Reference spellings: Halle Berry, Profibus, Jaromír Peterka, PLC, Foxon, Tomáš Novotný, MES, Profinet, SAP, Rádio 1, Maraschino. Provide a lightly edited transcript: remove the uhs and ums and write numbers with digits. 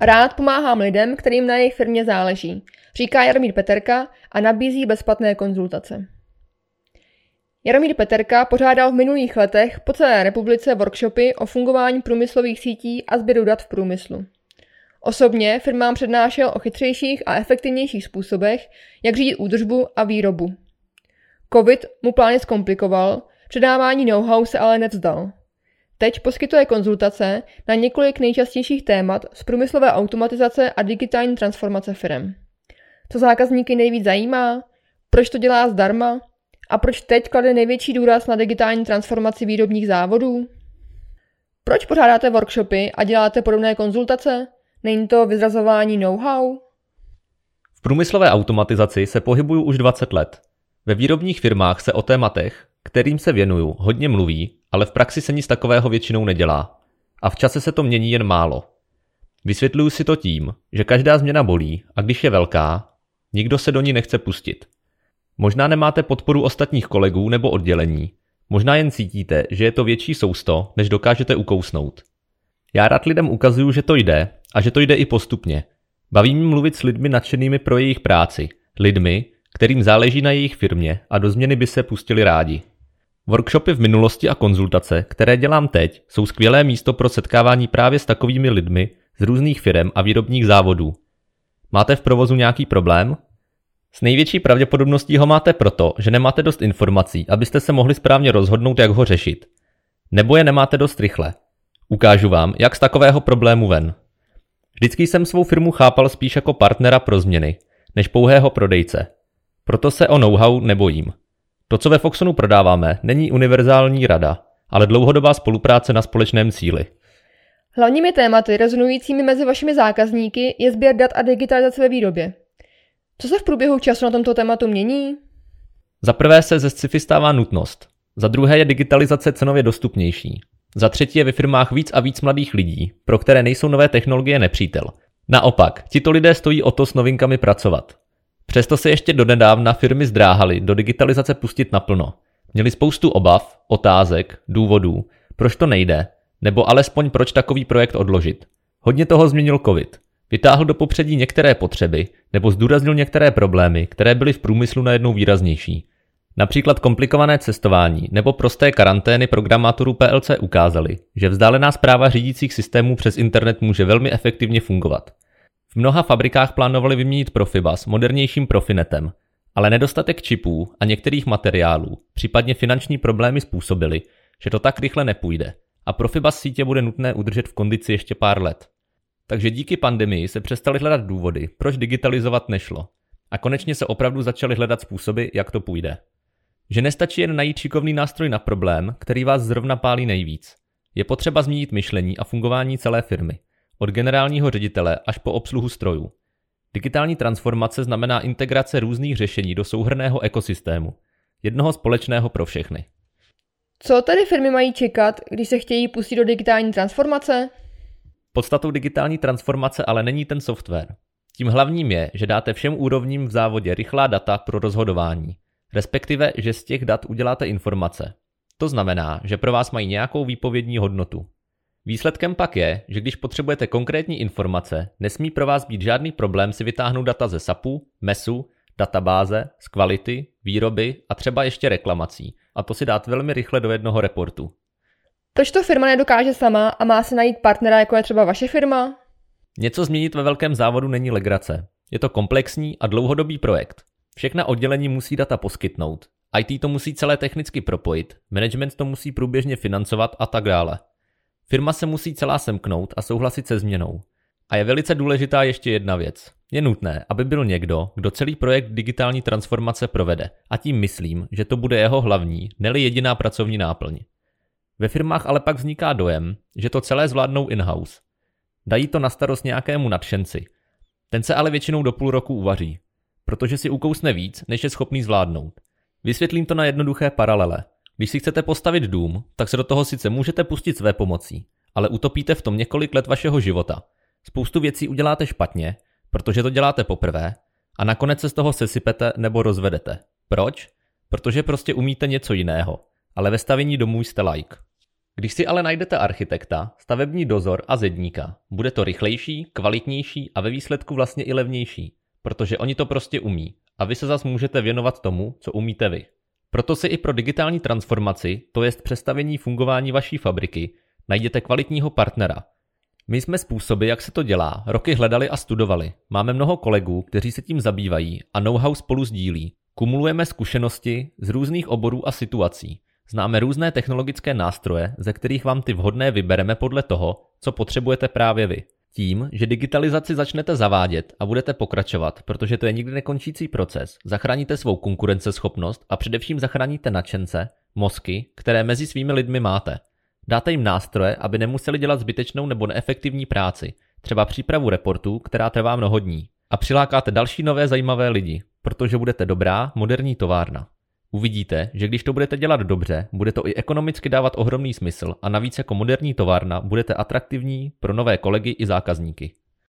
Rád pomáhám lidem, kterým na jejich firmě záleží, říká Jaromír Peterka a nabízí bezplatné konzultace. Jaromír Peterka pořádal v minulých letech po celé republice workshopy o fungování průmyslových sítí a sběru dat v průmyslu. Osobně firmám přednášel o chytřejších a efektivnějších způsobech, jak řídit údržbu a výrobu. Covid mu plány zkomplikoval, předávání know-how se ale nevzdal. Teď poskytuje konzultace na několik nejčastějších témat z průmyslové automatizace a digitální transformace firem. Co zákazníky nejvíc zajímá? Proč to dělá zdarma? A proč teď klade největší důraz na digitální transformaci výrobních závodů? Proč pořádáte workshopy a děláte podobné konzultace? Není to vyzrazování know-how? V průmyslové automatizaci se pohybuju už 20 let. Ve výrobních firmách se o tématech, kterým se věnuju, hodně mluví, ale v praxi se nic takového většinou nedělá. A v čase se to mění jen málo. Vysvětluju si to tím, že každá změna bolí a když je velká, nikdo se do ní nechce pustit. Možná nemáte podporu ostatních kolegů nebo oddělení. Možná jen cítíte, že je to větší sousto, než dokážete ukousnout. Já rád lidem ukazuju, že to jde a že to jde i postupně. Baví mě mluvit s lidmi nadšenými pro jejich práci, lidmi, kterým záleží na jejich firmě a do změny by se pustili rádi. Workshopy v minulosti a konzultace, které dělám teď, jsou skvělé místo pro setkávání právě s takovými lidmi z různých firem a výrobních závodů. Máte v provozu nějaký problém? S největší pravděpodobností ho máte proto, že nemáte dost informací, abyste se mohli správně rozhodnout, jak ho řešit. Nebo je nemáte dost rychle. Ukážu vám, jak z takového problému ven. Vždycky jsem svou firmu chápal spíš jako partnera pro změny, než pouhého prodejce. Proto se o know-how nebojím. To, co ve Foxonu prodáváme, není univerzální rada, ale dlouhodobá spolupráce na společném cíli. Hlavními tématy rezonujícími mezi vašimi zákazníky je sběr dat a digitalizace ve výrobě. Co se v průběhu času na tomto tématu mění? Za prvé se ze sci-fi stává nutnost. Za druhé je digitalizace cenově dostupnější. Za třetí je ve firmách víc a víc mladých lidí, pro které nejsou nové technologie nepřítel. Naopak, tito lidé stojí o to s novinkami pracovat. Přesto se ještě donedávna firmy zdráhaly do digitalizace pustit naplno. Měli spoustu obav, otázek, důvodů, proč to nejde, nebo alespoň proč takový projekt odložit. Hodně toho změnil covid. Vytáhl do popředí některé potřeby nebo zdůraznil některé problémy, které byly v průmyslu najednou výraznější. Například komplikované cestování nebo prosté karantény programátorů PLC ukázaly, že vzdálená správa řídících systémů přes internet může velmi efektivně fungovat. V mnoha fabrikách plánovali vyměnit Profibus modernějším Profinetem, ale nedostatek čipů a některých materiálů, případně finanční problémy způsobily, že to tak rychle nepůjde a Profibus sítě bude nutné udržet v kondici ještě pár let. Takže díky pandemii se přestali hledat důvody, proč digitalizovat nešlo. A konečně se opravdu začali hledat způsoby, jak to půjde. Že nestačí jen najít šikovný nástroj na problém, který vás zrovna pálí nejvíc. Je potřeba změnit myšlení a fungování celé firmy. Od generálního ředitele až po obsluhu strojů. Digitální transformace znamená integrace různých řešení do souhrnného ekosystému. Jednoho společného pro všechny. Co tedy firmy mají čekat, když se chtějí pustit do digitální transformace? Podstatou digitální transformace ale není ten software. Tím hlavním je, že dáte všem úrovním v závodě rychlá data pro rozhodování, respektive, že z těch dat uděláte informace. To znamená, že pro vás mají nějakou výpovědní hodnotu. Výsledkem pak je, že když potřebujete konkrétní informace, nesmí pro vás být žádný problém si vytáhnout data ze SAPu, MESu, databáze, z kvality, výroby a třeba ještě reklamací. A to si dát velmi rychle do jednoho reportu. Proč to firma nedokáže sama a má se najít partnera, jako je třeba vaše firma? Něco změnit ve velkém závodu není legrace. Je to komplexní a dlouhodobý projekt. Všechna oddělení musí data poskytnout. IT to musí celé technicky propojit, management to musí průběžně financovat a tak dále. Firma se musí celá semknout a souhlasit se změnou. A je velice důležitá ještě jedna věc. Je nutné, aby byl někdo, kdo celý projekt digitální transformace provede. A tím myslím, že to bude jeho hlavní, ne-li jediná pracovní náplň. Ve firmách ale pak vzniká dojem, že to celé zvládnou in-house. Dají to na starost nějakému nadšenci. Ten se ale většinou do půl roku uvaří, protože si ukousne víc, než je schopný zvládnout. Vysvětlím to na jednoduché paralele. Když si chcete postavit dům, tak se do toho sice můžete pustit své pomocí, ale utopíte v tom několik let vašeho života. Spoustu věcí uděláte špatně, protože to děláte poprvé, a nakonec se z toho sesypete nebo rozvedete. Proč? Protože prostě umíte něco jiného, ale ve stavění domů jste laik. Když si ale najdete architekta, stavební dozor a zedníka, bude to rychlejší, kvalitnější a ve výsledku vlastně i levnější, protože oni to prostě umí a vy se zas můžete věnovat tomu, co umíte vy. Proto si i pro digitální transformaci, to jest přestavění fungování vaší fabriky, najděte kvalitního partnera. My jsme způsoby, jak se to dělá, roky hledali a studovali. Máme mnoho kolegů, kteří se tím zabývají a know-how spolu sdílí. Kumulujeme zkušenosti z různých oborů a situací. Známe různé technologické nástroje, ze kterých vám ty vhodné vybereme podle toho, co potřebujete právě vy. Tím, že digitalizaci začnete zavádět a budete pokračovat, protože to je nikdy nekončící proces, zachráníte svou konkurenceschopnost a především zachráníte nadšence, mozky, které mezi svými lidmi máte. Dáte jim nástroje, aby nemuseli dělat zbytečnou nebo neefektivní práci, třeba přípravu reportů, která trvá mnoho dní. A přilákáte další nové zajímavé lidi, protože budete dobrá, moderní továrna. Uvidíte, že když to budete dělat dobře, bude to i ekonomicky dávat ohromný smysl a navíc jako moderní továrna budete atraktivní pro nové kolegy i zákazníky.